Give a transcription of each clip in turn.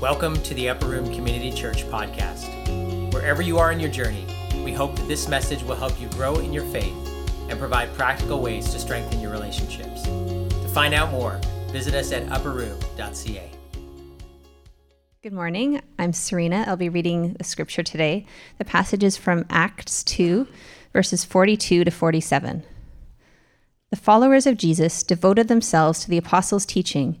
Welcome to the Upper Room Community Church podcast. Wherever you are in your journey, we hope that this message will help you grow in your faith and provide practical ways to strengthen your relationships. To find out more, visit us at upperroom.ca. Good morning. I'm Serena. I'll be reading the scripture today. The passage is from Acts 2, verses 42 to 47. The followers of Jesus devoted themselves to the apostles' teaching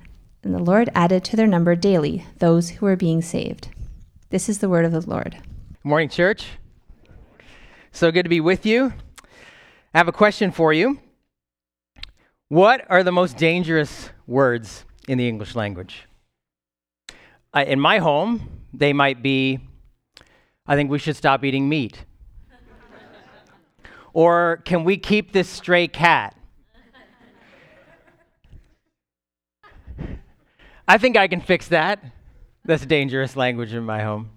to their number daily those who were being saved. This is the word of the Lord. Good morning, church. So good to be with you. I have a question for you. What are the most dangerous words in the English language? In my home, they might be, I think we should stop eating meat. Or, can we keep this stray cat? I think I can fix that. That's dangerous language in my home.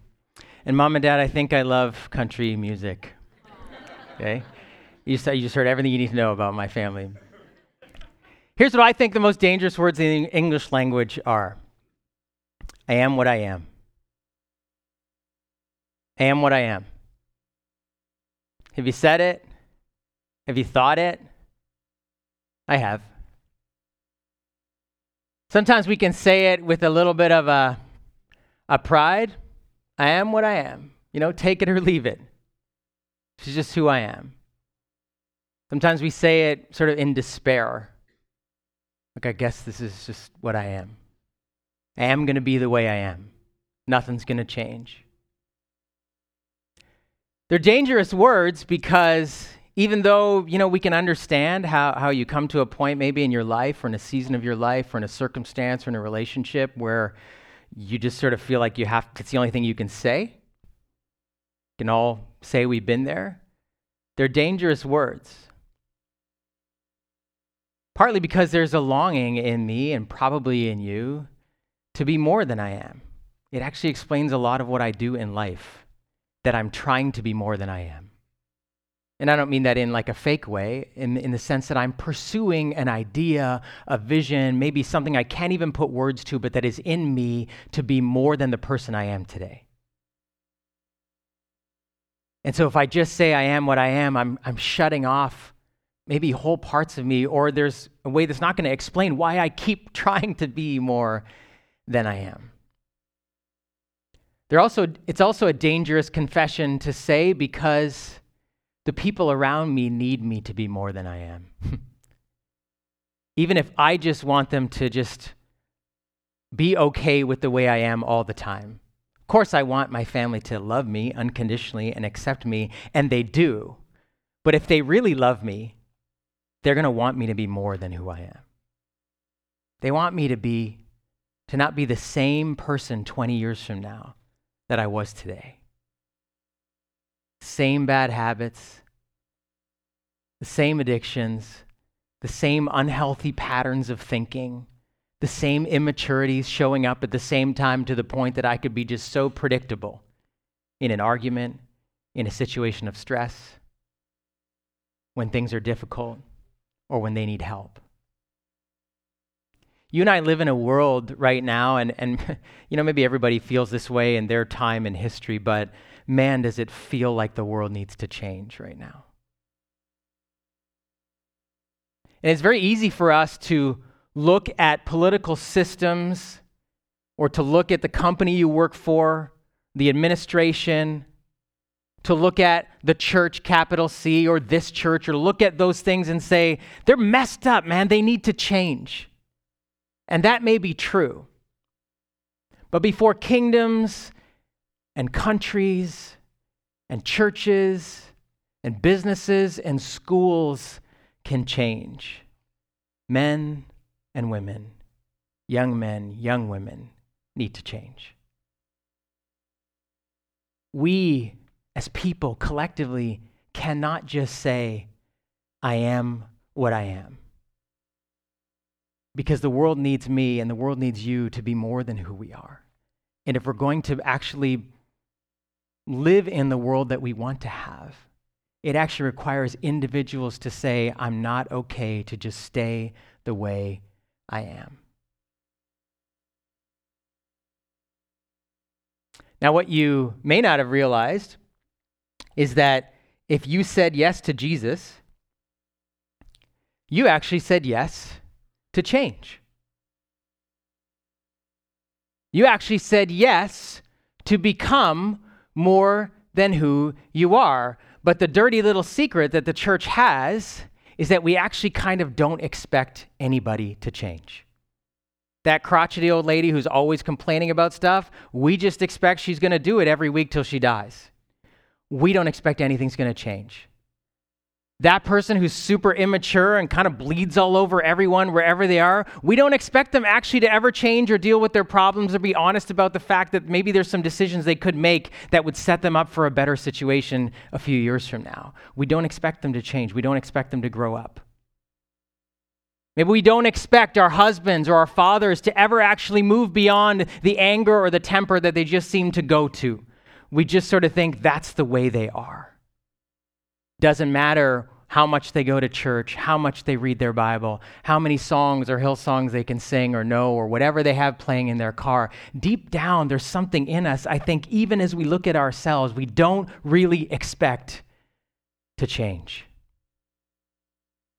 And Mom and Dad, I think I love country music. Okay? You just heard everything you need to know about my family. Here's what I think the most dangerous words in the English language are. I am what I am. I am what I am. Have you said it? Have you thought it? I have. Sometimes we can say it with a little bit of a pride. I am what I am. You know, take it or leave it. It's just who I am. Sometimes we say it sort of in despair. Like, I guess this is just what I am. I am going to be the way I am. Nothing's going to change. They're dangerous words because even though, you know, we can understand how you come to a point maybe in your life or in a season of your life or in a circumstance or in a relationship where you just sort of feel like you have, it's the only thing you can say. You can all say we've been there. They're dangerous words. Partly because there's a longing in me and probably in you to be more than I am. It actually explains a lot of what I do in life, that I'm trying to be more than I am. And I don't mean that in like a fake way, in the sense that I'm pursuing an idea, a vision, maybe something I can't even put words to, but that is in me to be more than the person I am today. And so if I just say I am what I am, I'm shutting off maybe whole parts of me, or there's a way that's not going to explain why I keep trying to be more than I am. It's also a dangerous confession to say because the people around me need me to be more than I am. Even if I just want them to just be okay with the way I am all the time. Of course, I want my family to love me unconditionally and accept me, and they do. But if they really love me, they're going to want me to be more than who I am. They want me to not be the same person 20 years from now that I was today. Same bad habits, the same addictions, the same unhealthy patterns of thinking, the same immaturities showing up at the same time to the point that I could be just so predictable in an argument, in a situation of stress, when things are difficult, or when they need help. You and I live in a world right now, and you know, maybe everybody feels this way in their time in history, but man, does it feel like the world needs to change right now. And it's very easy for us to look at political systems or to look at the company you work for, the administration, to look at the church, capital C, or this church, or look at those things and say, they're messed up, man, they need to change. And that may be true. But before kingdoms and countries and churches and businesses and schools can change, men and women, young men, young women need to change. we as people collectively cannot just say, I am what I am. Because the world needs me and the world needs you to be more than who we are. And if we're going to actually live in the world that we want to have, it actually requires individuals to say, I'm not okay to just stay the way I am. Now, what you may not have realized is that if you said yes to Jesus, you actually said yes to change. You actually said yes to become more than who you are. But the dirty little secret that the church has is that we actually kind of don't expect anybody to change. That crotchety old lady who's always complaining about stuff, we just expect she's going to do it every week till she dies. We don't expect anything's going to change. That person who's super immature and kind of bleeds all over everyone wherever they are, we don't expect them actually to ever change or deal with their problems or be honest about the fact that maybe there's some decisions they could make that would set them up for a better situation a few years from now. We don't expect them to change. We don't expect them to grow up. Maybe we don't expect our husbands or our fathers to ever actually move beyond the anger or the temper that they just seem to go to. We just sort of think that's the way they are. Doesn't matter how much they go to church, how much they read their Bible, how many songs or Hillsongs they can sing or know, or whatever they have playing in their car. Deep down, there's something in us, I think, even as we look at ourselves, we don't really expect to change.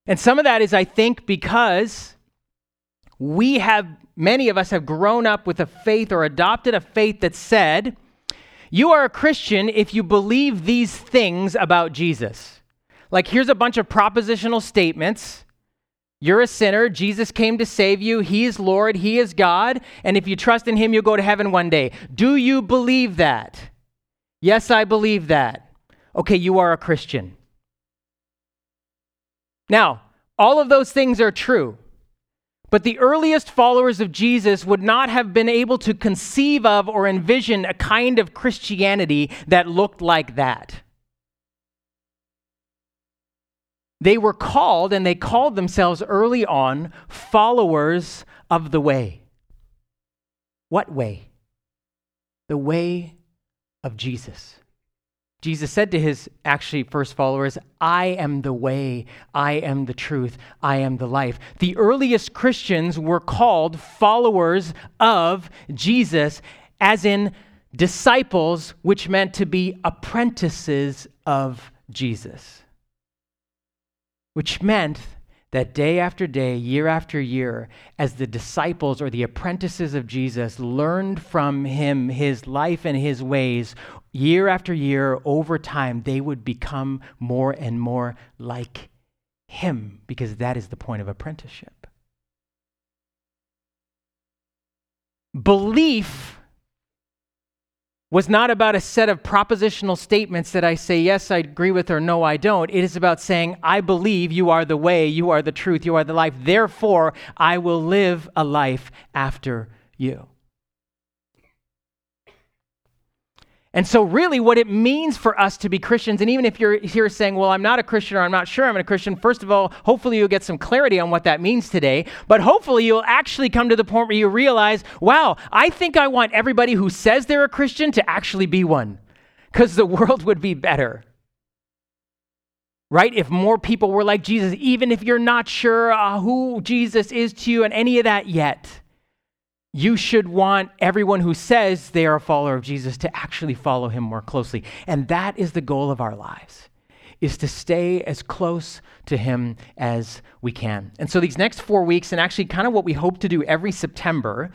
And some of that is, I think, because many of us have grown up with a faith or adopted a faith that said, you are a Christian if you believe these things about Jesus. Like, here's a bunch of propositional statements. You're a sinner. Jesus came to save you. He is Lord. He is God. And if you trust in him, you'll go to heaven one day. Do you believe that? Yes, I believe that. Okay, you are a Christian. Now, all of those things are true. But the earliest followers of Jesus would not have been able to conceive of or envision a kind of Christianity that looked like that. They were called, and they called themselves early on, followers of the way. What way? The way of Jesus. Jesus said to his actually first followers, I am the way, I am the truth, I am the life. The earliest Christians were called followers of Jesus, as in disciples, which meant to be apprentices of Jesus. Which meant that day after day, year after year, as the disciples or the apprentices of Jesus learned from him his life and his ways, year after year, over time, they would become more and more like him, because that is the point of apprenticeship. Belief was not about a set of propositional statements that I say, yes, I agree with, or no, I don't. It is about saying, I believe you are the way, you are the truth, you are the life. Therefore, I will live a life after you. And so really what it means for us to be Christians, and even if you're here saying, well, I'm not a Christian, or I'm not sure I'm a Christian, first of all, hopefully you'll get some clarity on what that means today, but hopefully you'll actually come to the point where you realize, wow, I think I want everybody who says they're a Christian to actually be one, because the world would be better. Right? If more people were like Jesus, even if you're not sure who Jesus is to you and any of that yet. You should want everyone who says they are a follower of Jesus to actually follow him more closely. And that is the goal of our lives, is to stay as close to him as we can. And so these next 4 weeks, and actually kind of what we hope to do every September,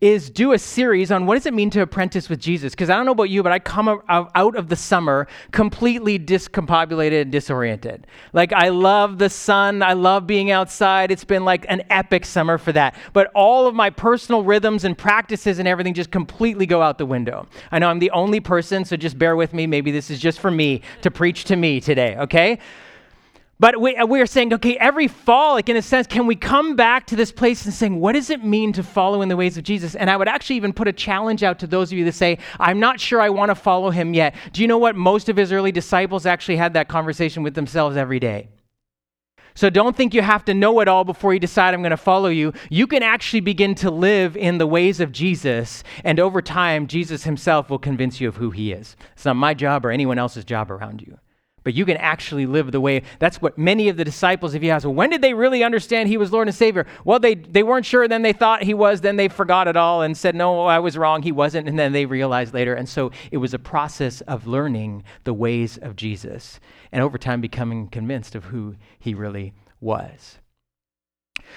is do a series on what does it mean to apprentice with Jesus? Because I don't know about you, but I come out of the summer completely discombobulated and disoriented. Like, I love the sun. I love being outside. It's been like an epic summer for that. But all of my personal rhythms and practices and everything just completely go out the window. I know I'm the only person, so just bear with me. Maybe this is just for me to preach to me today, okay? But we're saying, okay, every fall, like in a sense, can we come back to this place and saying, what does it mean to follow in the ways of Jesus? And I would actually even put a challenge out to those of you that say, I'm not sure I want to follow him yet. Do you know what? Most of his early disciples actually had that conversation with themselves every day. So don't think you have to know it all before you decide I'm going to follow you. You can actually begin to live in the ways of Jesus. And over time, Jesus himself will convince you of who he is. It's not my job or anyone else's job around you. But you can actually live the way. That's what many of the disciples, if you ask, well, when did they really understand he was Lord and Savior? Well, they weren't sure, then they thought he was, then they forgot it all and said, no, I was wrong, he wasn't, and then they realized later. And so it was a process of learning the ways of Jesus and over time becoming convinced of who he really was.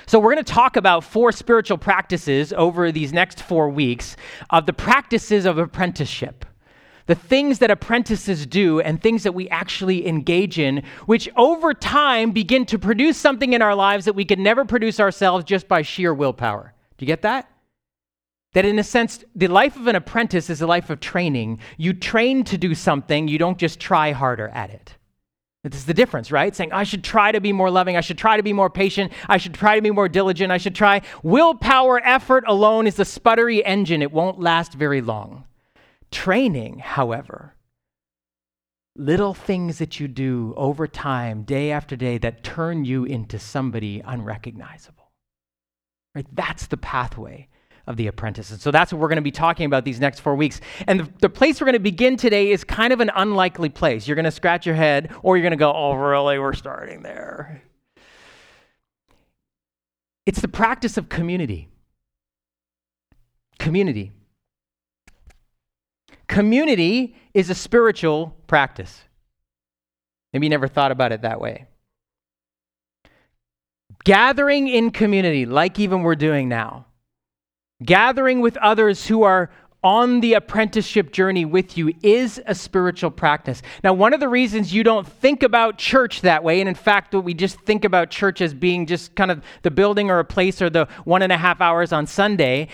So we're going to talk about 4 spiritual practices over these next 4 weeks of the practices of apprenticeship. The things that apprentices do and things that we actually engage in, which over time begin to produce something in our lives that we could never produce ourselves just by sheer willpower. Do you get that? That in a sense, the life of an apprentice is a life of training. You train to do something, you don't just try harder at it. This is the difference, right? Saying, I should try to be more loving. I should try to be more patient. I should try to be more diligent. I should try. Willpower effort alone is a sputtery engine. It won't last very long. Training, however, little things that you do over time, day after day, that turn you into somebody unrecognizable, right? That's the pathway of the apprentice. And so that's what we're going to be talking about these next 4 weeks. And the place we're going to begin today is kind of an unlikely place. You're going to scratch your head, or you're going to go, oh, really? We're starting there. It's the practice of community. Community. Community is a spiritual practice. Maybe you never thought about it that way. Gathering in community, like even we're doing now. Gathering with others who are on the apprenticeship journey with you is a spiritual practice. Now, one of the reasons you don't think about church that way, and in fact, we just think about church as being just kind of the building or a place or the 1.5 hours on Sunday,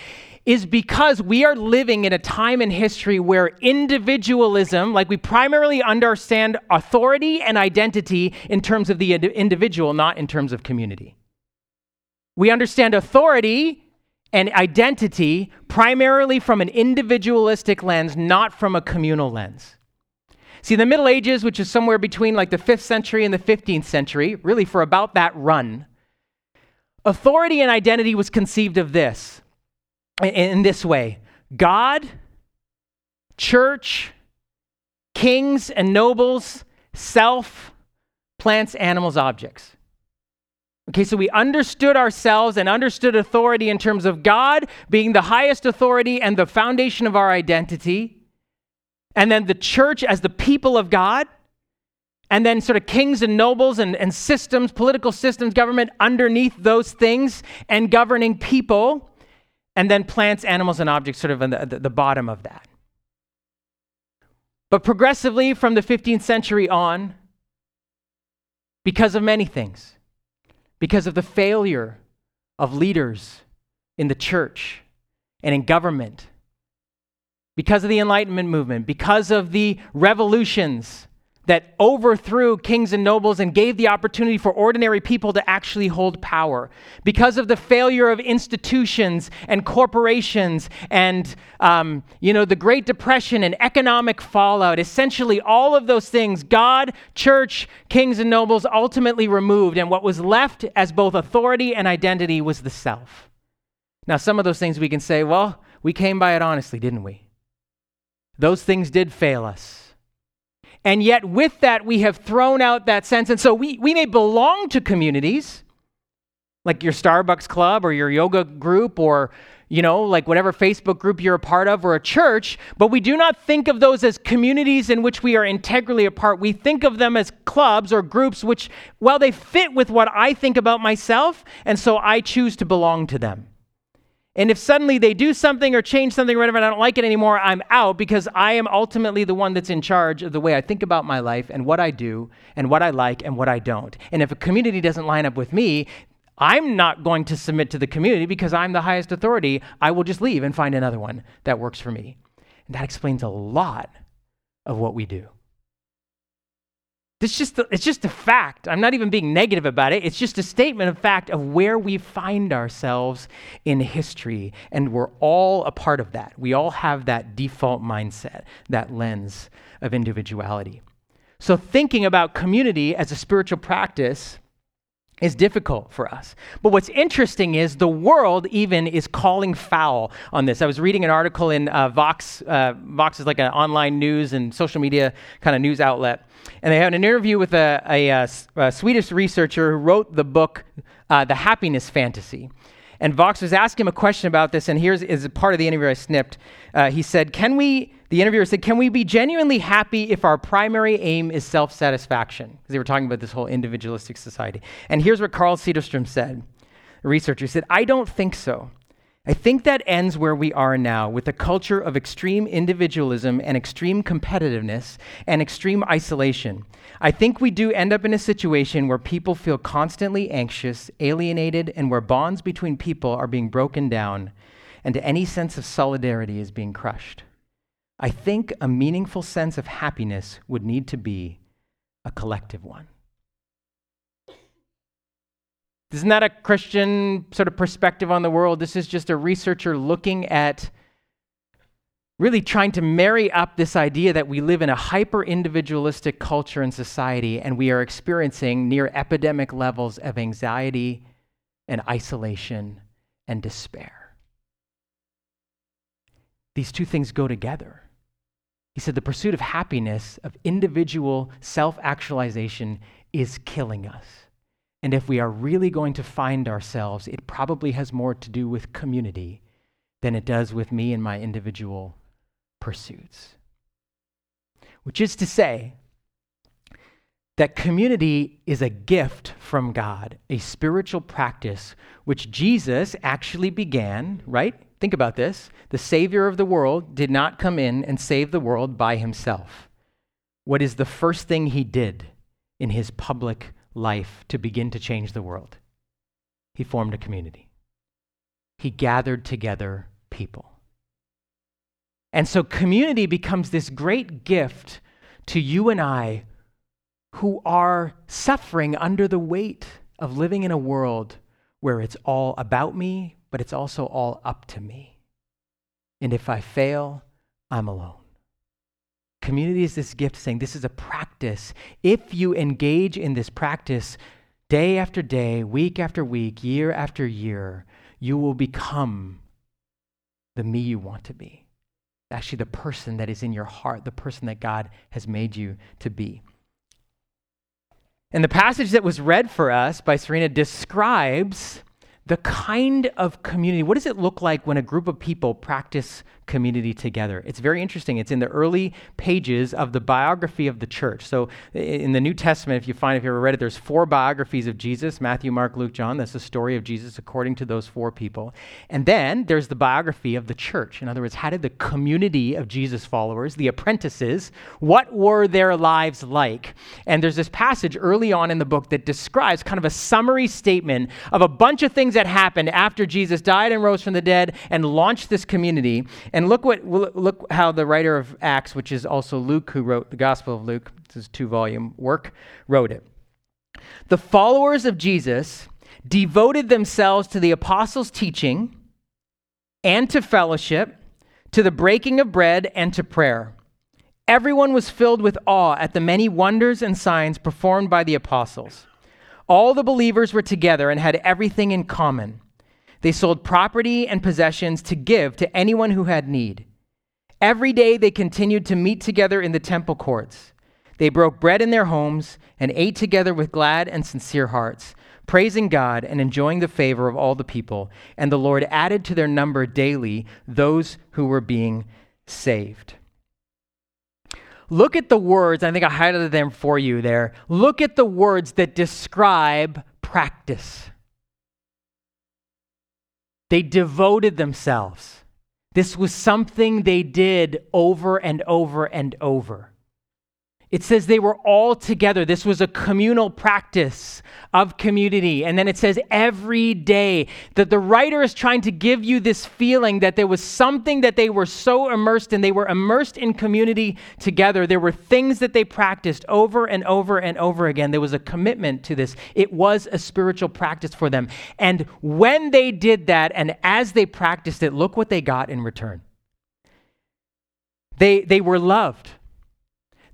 is because we are living in a time in history where individualism, like we primarily understand authority and identity in terms of the individual, not in terms of community. We understand authority and identity primarily from an individualistic lens, not from a communal lens. See, the Middle Ages, which is somewhere between like the 5th century and the 15th century, really for about that run, authority and identity was conceived of this. In this way, God, church, kings and nobles, self, plants, animals, objects. Okay, so we understood ourselves and understood authority in terms of God being the highest authority and the foundation of our identity, and then the church as the people of God, and then sort of kings and nobles and systems, political systems, government underneath those things and governing people. And then plants, animals, and objects sort of on the bottom of that. But progressively from the 15th century on, because of many things, because of the failure of leaders in the church and in government, because of the Enlightenment movement, because of the revolutions that overthrew kings and nobles and gave the opportunity for ordinary people to actually hold power. Because of the failure of institutions and corporations and, the Great Depression and economic fallout, essentially all of those things, God, church, kings and nobles ultimately removed, and what was left as both authority and identity was the self. Now, some of those things we can say, well, we came by it honestly, didn't we? Those things did fail us. And yet with that, we have thrown out that sense. And so we may belong to communities, like your Starbucks club or your yoga group or, like whatever Facebook group you're a part of or a church, but we do not think of those as communities in which we are integrally a part. We think of them as clubs or groups which, well, they fit with what I think about myself, and so I choose to belong to them. And if suddenly they do something or change something or whatever, and I don't like it anymore, I'm out because I am ultimately the one that's in charge of the way I think about my life and what I do and what I like and what I don't. And if a community doesn't line up with me, I'm not going to submit to the community because I'm the highest authority. I will just leave and find another one that works for me. And that explains a lot of what we do. It's just a fact. I'm not even being negative about it. It's just a statement of fact of where we find ourselves in history, and we're all a part of that. We all have that default mindset, that lens of individuality. So thinking about community as a spiritual practice is difficult for us. But what's interesting is the world even is calling foul on this. I was reading an article in Vox. Vox is like an online news and social media kind of news outlet. And they had an interview with a Swedish researcher who wrote the book, The Happiness Fantasy. And Vox was asking him a question about this, and here's is a part of the interview I snipped. He said, the interviewer said, can we be genuinely happy if our primary aim is self-satisfaction? Because they were talking about this whole individualistic society. And here's what Carl Sederstrom said, a researcher. He said, I don't think so. I think that ends where we are now, with a culture of extreme individualism and extreme competitiveness and extreme isolation. I think we do end up in a situation where people feel constantly anxious, alienated, and where bonds between people are being broken down, and any sense of solidarity is being crushed. I think a meaningful sense of happiness would need to be a collective one. Isn't that a Christian sort of perspective on the world? This is just a researcher looking at really trying to marry up this idea that we live in a hyper-individualistic culture and society, and we are experiencing near epidemic levels of anxiety and isolation and despair. These two things go together. He said the pursuit of happiness, of individual self-actualization, is killing us. And if we are really going to find ourselves, it probably has more to do with community than it does with me and my individual pursuits. Which is to say that community is a gift from God, a spiritual practice which Jesus actually began, right? Think about this. The Savior of the world did not come in and save the world by himself. What is the first thing he did in his public life to begin to change the world? He formed a community. He gathered together people. And so community becomes this great gift to you and I who are suffering under the weight of living in a world where it's all about me, but it's also all up to me. And if I fail, I'm alone. Community is this gift saying this is a practice. If you engage in this practice day after day, week after week, year after year, you will become the me you want to be. Actually, the person that is in your heart, the person that God has made you to be. And the passage that was read for us by Serena describes the kind of community. What does it look like when a group of people practice community together? It's very interesting. It's in the early pages of the biography of the church. So in the New Testament, if you ever read it, there's 4 biographies of Jesus: Matthew, Mark, Luke, John. That's the story of Jesus according to those 4 people. And then there's the biography of the church. In other words, how did the community of Jesus followers, the apprentices, what were their lives like? And there's this passage early on in the book that describes kind of a summary statement of a bunch of things that happened after Jesus died and rose from the dead and launched this community. And look how the writer of Acts, which is also Luke, who wrote the Gospel of Luke, this is 2-volume work, wrote it. The followers of Jesus devoted themselves to the apostles' teaching and to fellowship, to the breaking of bread and to prayer. Everyone was filled with awe at the many wonders and signs performed by the apostles. All the believers were together and had everything in common. They sold property and possessions to give to anyone who had need. Every day they continued to meet together in the temple courts. They broke bread in their homes and ate together with glad and sincere hearts, praising God and enjoying the favor of all the people. And the Lord added to their number daily those who were being saved. Look at the words, I think I highlighted them for you there. Look at the words that describe practice. They devoted themselves. This was something they did over and over and over. It says they were all together. This was a communal practice of community. And then it says every day, that the writer is trying to give you this feeling that there was something that they were so immersed in. They were immersed in community together. There were things that they practiced over and over and over again. There was a commitment to this. It was a spiritual practice for them. And when they did that, and as they practiced it, look what they got in return. They were loved.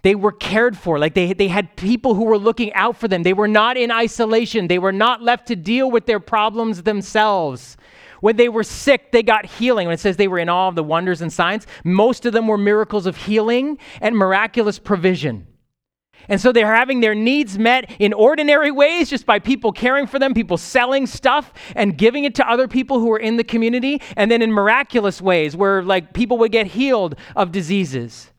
They were cared for. Like they had people who were looking out for them. They were not in isolation. They were not left to deal with their problems themselves. When they were sick, they got healing. When it says they were in awe of the wonders and signs, most of them were miracles of healing and miraculous provision. And so they're having their needs met in ordinary ways, just by people caring for them, people selling stuff and giving it to other people who were in the community, and then in miraculous ways where like people would get healed of diseases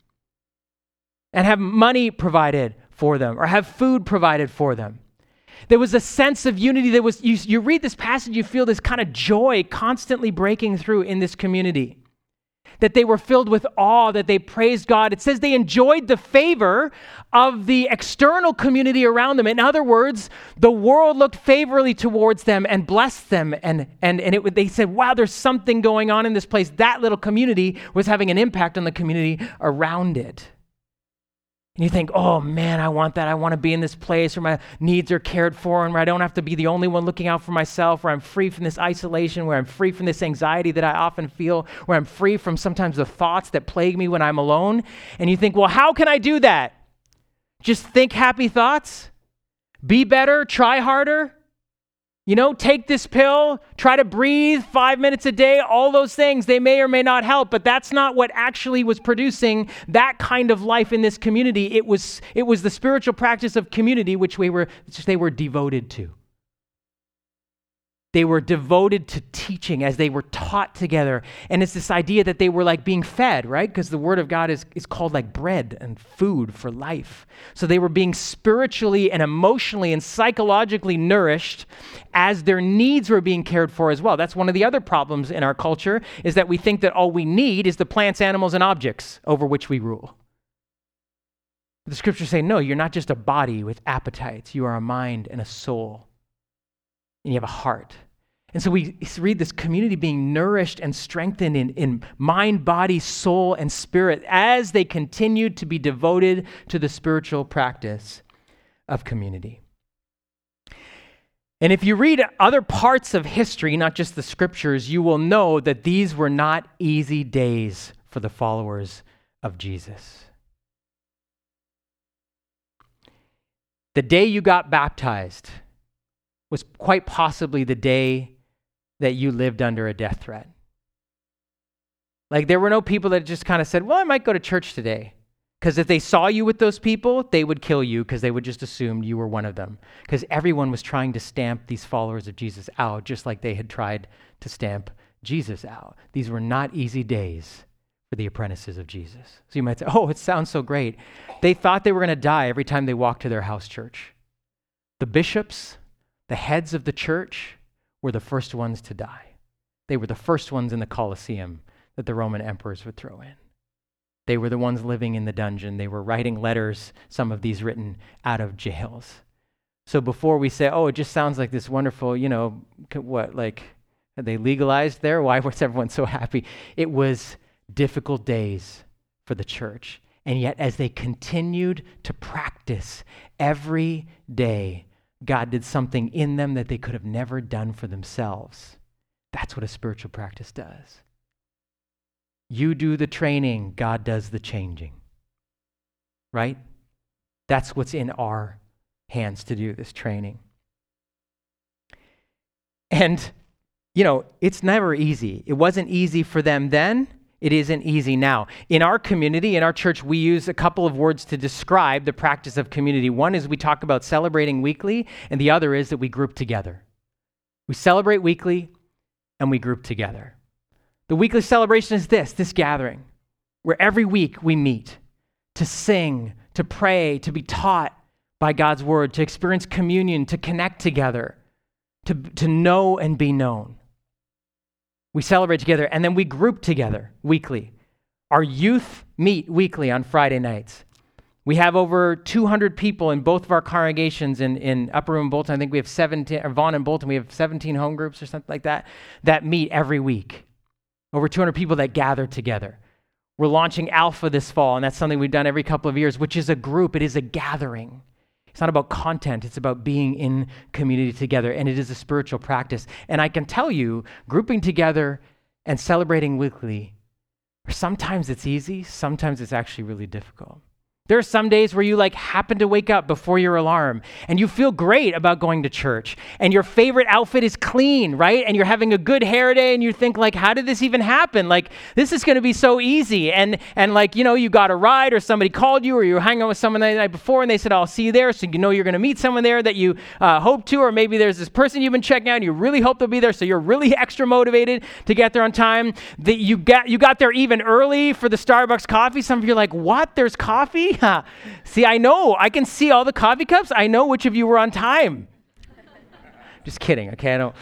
and have money provided for them, or have food provided for them. There was a sense of unity. There was, you read this passage, you feel this kind of joy constantly breaking through in this community, that they were filled with awe, that they praised God. It says they enjoyed the favor of the external community around them. In other words, the world looked favorably towards them and blessed them. And they said, wow, there's something going on in this place. That little community was having an impact on the community around it. And you think, oh man, I want that. I want to be in this place where my needs are cared for and where I don't have to be the only one looking out for myself, where I'm free from this isolation, where I'm free from this anxiety that I often feel, where I'm free from sometimes the thoughts that plague me when I'm alone. And you think, well, how can I do that? Just think happy thoughts, be better, try harder, take this pill, try to breathe 5 minutes a day, all those things, they may or may not help, but that's not what actually was producing that kind of life in this community. It was the spiritual practice of community, which they were devoted to. They were devoted to teaching as they were taught together. And it's this idea that they were like being fed, right? Because the word of God is called like bread and food for life. So they were being spiritually and emotionally and psychologically nourished as their needs were being cared for as well. That's one of the other problems in our culture, is that we think that all we need is the plants, animals, and objects over which we rule. The scriptures say, no, you're not just a body with appetites. You are a mind and a soul. And you have a heart. And so we read this community being nourished and strengthened in mind, body, soul, and spirit as they continued to be devoted to the spiritual practice of community. And if you read other parts of history, not just the scriptures, you will know that these were not easy days for the followers of Jesus. The day you got baptized was quite possibly the day that you lived under a death threat. Like there were no people that just kind of said, well, I might go to church today. Because if they saw you with those people, they would kill you, because they would just assume you were one of them. Because everyone was trying to stamp these followers of Jesus out, just like they had tried to stamp Jesus out. These were not easy days for the apprentices of Jesus. So you might say, oh, it sounds so great. They thought they were going to die every time they walked to their house church. The bishops, the heads of the church, were the first ones to die. They were the first ones in the Colosseum that the Roman emperors would throw in. They were the ones living in the dungeon. They were writing letters, some of these written out of jails. So before we say, oh, it just sounds like this wonderful, they legalized there? Why was everyone so happy? It was difficult days for the church. And yet as they continued to practice every day, God did something in them that they could have never done for themselves. That's what a spiritual practice does. You do the training, God does the changing. Right? That's what's in our hands to do, this training. And, it's never easy. It wasn't easy for them then. It isn't easy now. In our community, in our church, we use a couple of words to describe the practice of community. One is we talk about celebrating weekly, and the other is that we group together. We celebrate weekly, and we group together. The weekly celebration is this gathering, where every week we meet to sing, to pray, to be taught by God's word, to experience communion, to connect together, to know and be known. We celebrate together, and then we group together weekly. Our youth meet weekly on Friday nights. We have over 200 people in both of our congregations in Upper Room and Bolton. I think we have 17, or Vaughn and Bolton, we have 17 home groups or something like that, that meet every week. Over 200 people that gather together. We're launching Alpha this fall, and that's something we've done every couple of years, which is a group, it is a gathering. It's not about content, it's about being in community together, and it is a spiritual practice. And I can tell you, grouping together and celebrating weekly, sometimes it's easy, sometimes it's actually really difficult. There are some days where you happen to wake up before your alarm and you feel great about going to church and your favorite outfit is clean, right? And you're having a good hair day and you think how did this even happen? This is going to be so easy. And you got a ride or somebody called you or you were hanging out with someone the night before and they said, I'll see you there. So you're going to meet someone there that you hope to, or maybe there's this person you've been checking out and you really hope they'll be there. So you're really extra motivated to get there on time. That you got there even early for the Starbucks coffee. Some of you are like, what? There's coffee? See, I know. I can see all the coffee cups. I know which of you were on time. Just kidding, okay? I don't.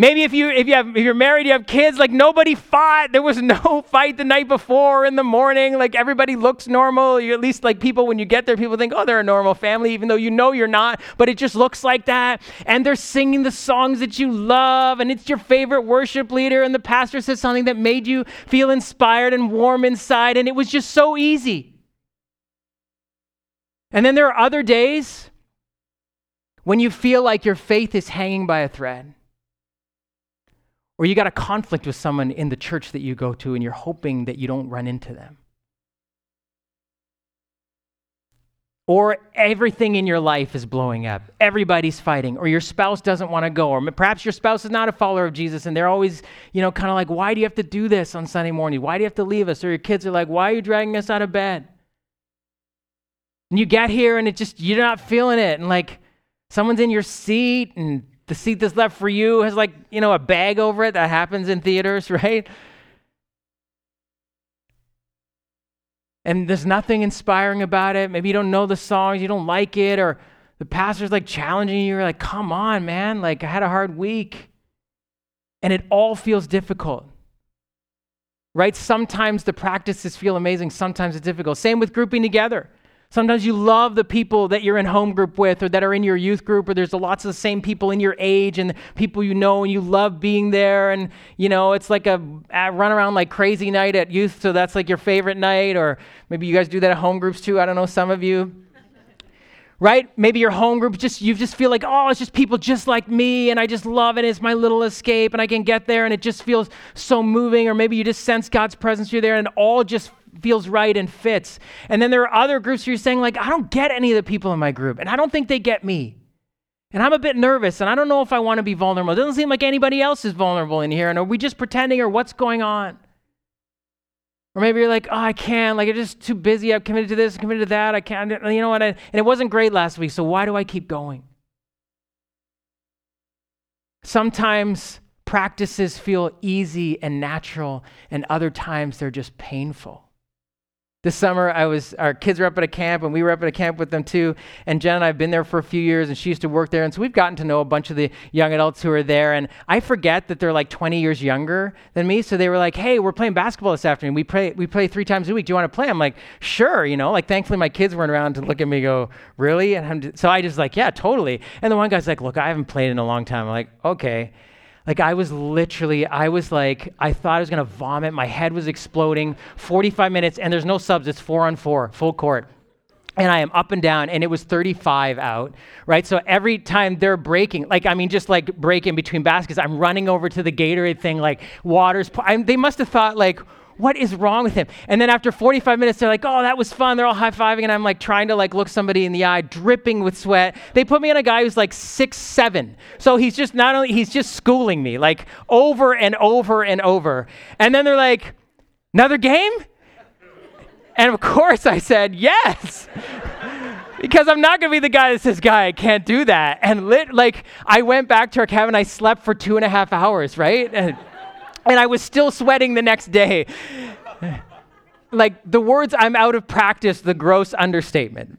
Maybe if you're married, you have kids. Nobody fought. There was no fight the night before, in the morning. Everybody looks normal. You at least people when you get there, people think, oh, they're a normal family, even though you're not. But it just looks like that. And they're singing the songs that you love, and it's your favorite worship leader, and the pastor says something that made you feel inspired and warm inside, and it was just so easy. And then there are other days when you feel like your faith is hanging by a thread. Or you got a conflict with someone in the church that you go to and you're hoping that you don't run into them. Or everything in your life is blowing up. Everybody's fighting. Or your spouse doesn't want to go. Or perhaps your spouse is not a follower of Jesus and they're always, kind of why do you have to do this on Sunday morning? Why do you have to leave us? Or your kids are why are you dragging us out of bed? And you get here and it just, you're not feeling it. And someone's in your seat and the seat that's left for you has a bag over it. That happens in theaters, right? And there's nothing inspiring about it. Maybe you don't know the songs, you don't like it, or the pastor's challenging you. You're come on, man, I had a hard week. And it all feels difficult, right? Sometimes the practices feel amazing, sometimes it's difficult. Same with grouping together. Sometimes you love the people that you're in home group with or that are in your youth group, or there's lots of the same people in your age and people and you love being there, and it's a run around like crazy night at youth, so that's your favorite night, or maybe you guys do that at home groups too, I don't know, some of you. Right? Maybe your home group, you just feel oh, it's just people just like me, and I just love it, and it's my little escape, and I can get there, and it just feels so moving, or maybe you just sense God's presence through there, and it all just feels right and fits. And then there are other groups where you're saying, I don't get any of the people in my group, and I don't think they get me. And I'm a bit nervous, and I don't know if I want to be vulnerable. It doesn't seem like anybody else is vulnerable in here, and are we just pretending, or what's going on? Or maybe you're oh, I can't, I'm just too busy. I'm committed to this, I'm committed to that. I can't, you know what? And it wasn't great last week, so why do I keep going? Sometimes practices feel easy and natural, and other times they're just painful. This summer, our kids were up at a camp, and we were up at a camp with them too, and Jen and I have been there for a few years, and she used to work there, and so we've gotten to know a bunch of the young adults who are there, and I forget that they're 20 years younger than me, so they were hey, we're playing basketball this afternoon. We play 3 times a week. Do you want to play? I'm sure, thankfully my kids weren't around to look at me and go, really? And so I just yeah, totally. And the one guy's look, I haven't played in a long time. I'm okay. I thought I was going to vomit. My head was exploding. 45 minutes, and there's no subs. It's 4-on-4, full court. And I am up and down, and it was 35 out, right? So every time they're breaking, break in between baskets, I'm running over to the Gatorade thing, water's, they must have thought, what is wrong with him? And then after 45 minutes, they're oh, that was fun. They're all high-fiving, and I'm trying to look somebody in the eye, dripping with sweat. They put me on a guy who's 6'7". So he's just schooling me over and over and over. And then they're another game? And of course I said, yes. Because I'm not going to be the guy that says, guy, I can't do that. And I went back to our cabin. I slept for 2.5 hours, right? And I was still sweating the next day. The words, I'm out of practice, the gross understatement.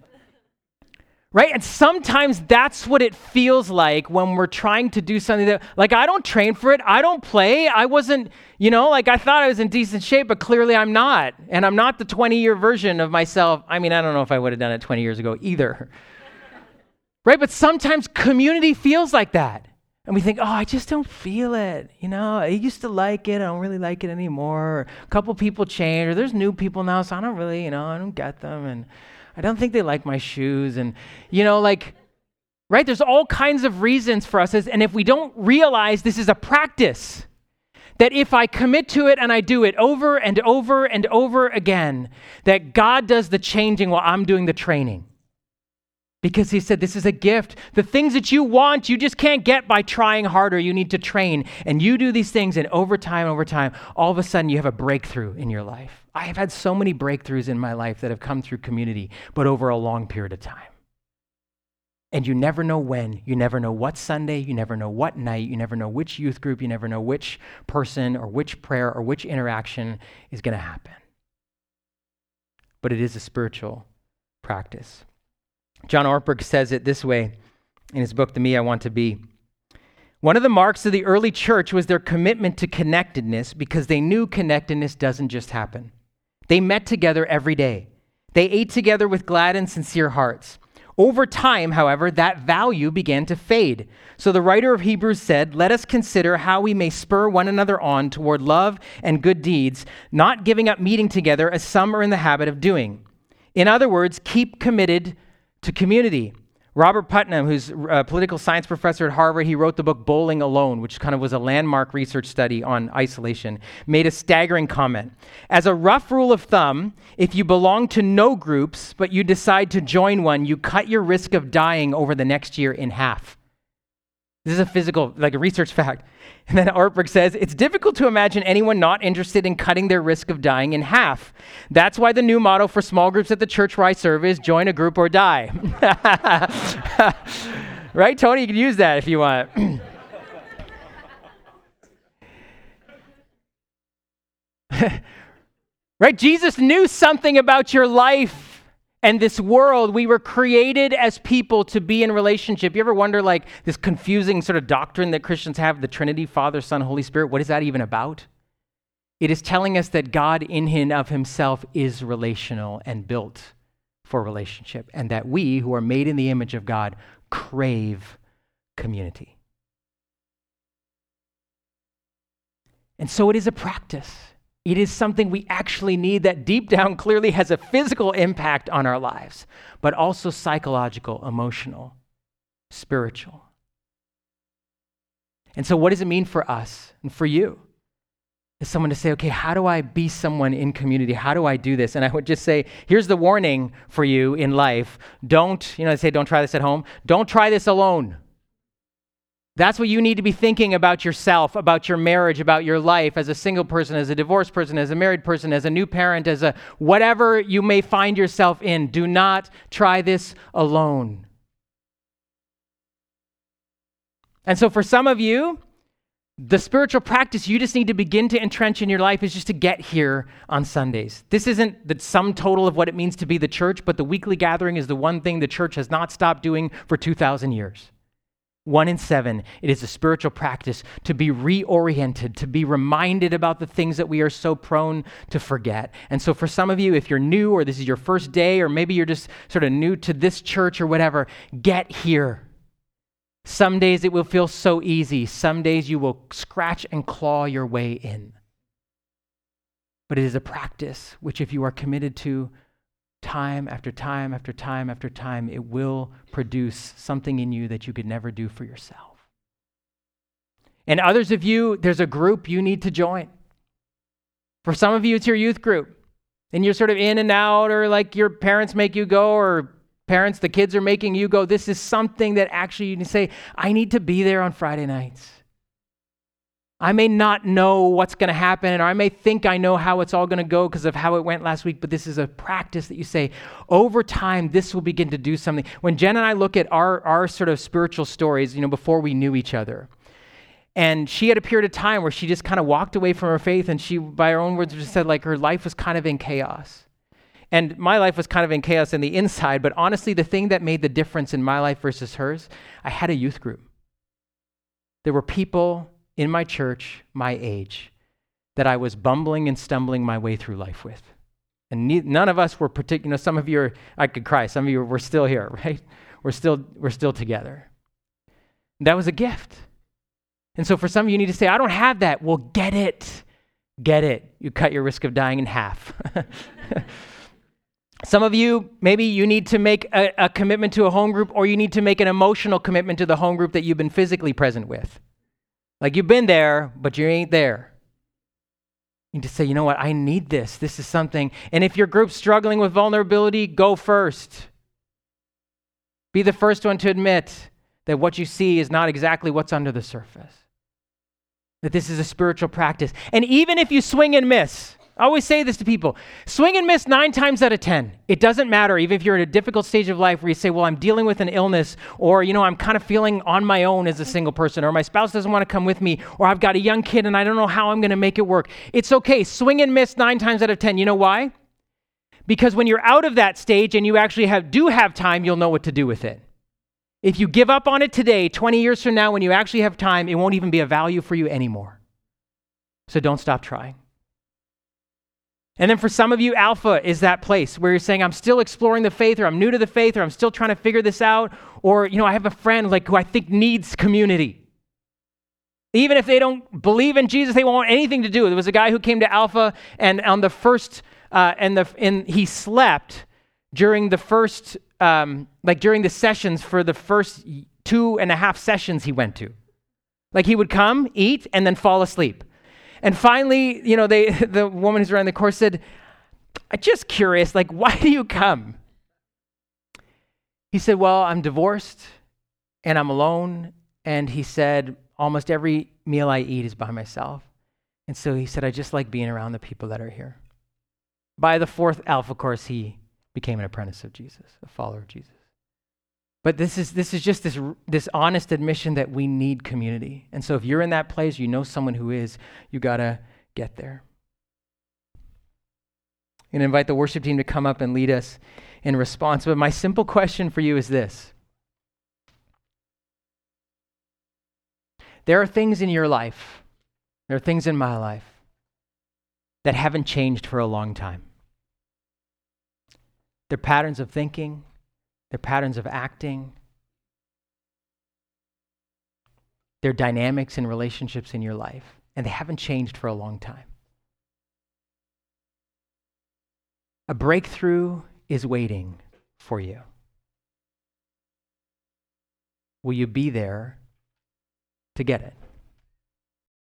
right? And sometimes that's what it feels like when we're trying to do something that, like, I don't train for it. I don't play. I wasn't, you know, like I thought I was in decent shape, but clearly I'm not. And I'm not the 20-year version of myself. I mean, I don't know if I would have done it 20 years ago either, right? But sometimes community feels like that. And we think, oh, I just don't feel it. You know, I used to like it. I don't really like it anymore. Or a couple people changed, or there's new people now, so I don't really, you know, I don't get them. And I don't think they like my shoes. And, you know, like, right? There's all kinds of reasons for us. And if we don't realize this is a practice, that if I commit to it and I do it over and over and over again, that God does the changing while I'm doing the training. Because he said, this is a gift. The things that you want, you just can't get by trying harder. You need to train. And you do these things, and over time, all of a sudden you have a breakthrough in your life. I have had so many breakthroughs in my life that have come through community, but over a long period of time. And you never know when, you never know what Sunday, you never know what night, you never know which youth group, you never know which person or which prayer or which interaction is going to happen. But it is a spiritual practice. John Ortberg says it this way in his book, The Me, I Want to Be. One of the marks of the early church was their commitment to connectedness, because they knew connectedness doesn't just happen. They met together every day. They ate together with glad and sincere hearts. Over time, however, that value began to fade. So the writer of Hebrews said, let us consider how we may spur one another on toward love and good deeds, not giving up meeting together as some are in the habit of doing. In other words, keep committed to community. Robert Putnam, who's a political science professor at Harvard, he wrote the book Bowling Alone, which kind of was a landmark research study on isolation, made a staggering comment. As a rough rule of thumb, if you belong to no groups, but you decide to join one, you cut your risk of dying over the next year in half. This is a physical, like a research fact. And then Ortberg says, it's difficult to imagine anyone not interested in cutting their risk of dying in half. That's why the new motto for small groups at the church where I serve is join a group or die. Right, Tony, you can use that if you want. Right, Jesus knew something about your life. And this world, we were created as people to be in relationship. You ever wonder, like, this confusing sort of doctrine that Christians have, the Trinity, Father, Son, Holy Spirit, what is that even about? It is telling us that God in and of himself is relational and built for relationship, and that we, who are made in the image of God, crave community. And so it is a practice. It is something we actually need that deep down clearly has a physical impact on our lives, but also psychological, emotional, spiritual. And so what does it mean for us and for you? Is someone to say, okay, how do I be someone in community? How do I do this? And I would just say, here's the warning for you in life. Don't, you know, they say don't try this at home. Don't try this alone. That's what you need to be thinking about yourself, about your marriage, about your life as a single person, as a divorced person, as a married person, as a new parent, as a whatever you may find yourself in. Do not try this alone. And so for some of you, the spiritual practice you just need to begin to entrench in your life is just to get here on Sundays. This isn't the sum total of what it means to be the church, but the weekly gathering is the one thing the church has not stopped doing for 2,000 years. 1 in 7, it is a spiritual practice to be reoriented, to be reminded about the things that we are so prone to forget. And so for some of you, if you're new or this is your first day, or maybe you're just sort of new to this church or whatever, get here. Some days it will feel so easy. Some days you will scratch and claw your way in. But it is a practice which, if you are committed to time after time after time after time, it will produce something in you that you could never do for yourself. And others of you, there's a group you need to join. For some of you, it's your youth group. And you're sort of in and out, or like your parents make you go, or parents, the kids are making you go. This is something that actually you can say, I need to be there on Friday nights. I may not know what's going to happen, or I may think I know how it's all going to go because of how it went last week, but this is a practice that you say, over time, this will begin to do something. When Jen and I look at our sort of spiritual stories, you know, before we knew each other, and she had a period of time where she just kind of walked away from her faith, and she, by her own words, just said, like, her life was kind of in chaos. And my life was kind of in chaos on the inside, but honestly, the thing that made the difference in my life versus hers, I had a youth group. There were people in my church, my age, that I was bumbling and stumbling my way through life with. And none of us were particular. You know, some of you are, I could cry, some of you were still here, right? We're still together. That was a gift. And so for some of you need to say, I don't have that. Well, get it. Get it. You cut your risk of dying in half. Some of you, maybe you need to make a commitment to a home group, or you need to make an emotional commitment to the home group that you've been physically present with. Like you've been there, but you ain't there. You need to say, you know what, I need this. This is something. And if your group's struggling with vulnerability, go first. Be the first one to admit that what you see is not exactly what's under the surface. That this is a spiritual practice. And even if you swing and miss, I always say this to people, swing and miss 9 times out of 10. It doesn't matter, even if you're at a difficult stage of life where you say, well, I'm dealing with an illness, or, you know, I'm kind of feeling on my own as a single person, or my spouse doesn't want to come with me, or I've got a young kid and I don't know how I'm going to make it work. It's okay. Swing and miss 9 times out of 10. You know why? Because when you're out of that stage and you actually do have time, you'll know what to do with it. If you give up on it today, 20 years from now, when you actually have time, it won't even be a value for you anymore. So don't stop trying. And then for some of you, Alpha is that place where you're saying, I'm still exploring the faith, or I'm new to the faith, or I'm still trying to figure this out, or, you know, I have a friend like who I think needs community. Even if they don't believe in Jesus, they won't want anything to do. There was a guy who came to Alpha, and on the first, he slept during the first, during the sessions for the first 2.5 sessions he went to. Like he would come, eat, and then fall asleep. And finally, you know, the woman who's running the course said, I'm just curious, like, why do you come? He said, well, I'm divorced and I'm alone. And he said, almost every meal I eat is by myself. And so he said, I just like being around the people that are here. By the 4th Alpha course, he became an apprentice of Jesus, a follower of Jesus. But this is just this honest admission that we need community. And so if you're in that place, you know someone who is, you gotta get there. And invite the worship team to come up and lead us in response. But my simple question for you is this. There are things in your life, there are things in my life that haven't changed for a long time. They're patterns of thinking, their patterns of acting, their dynamics and relationships in your life, and they haven't changed for a long time. A breakthrough is waiting for you. Will you be there to get it?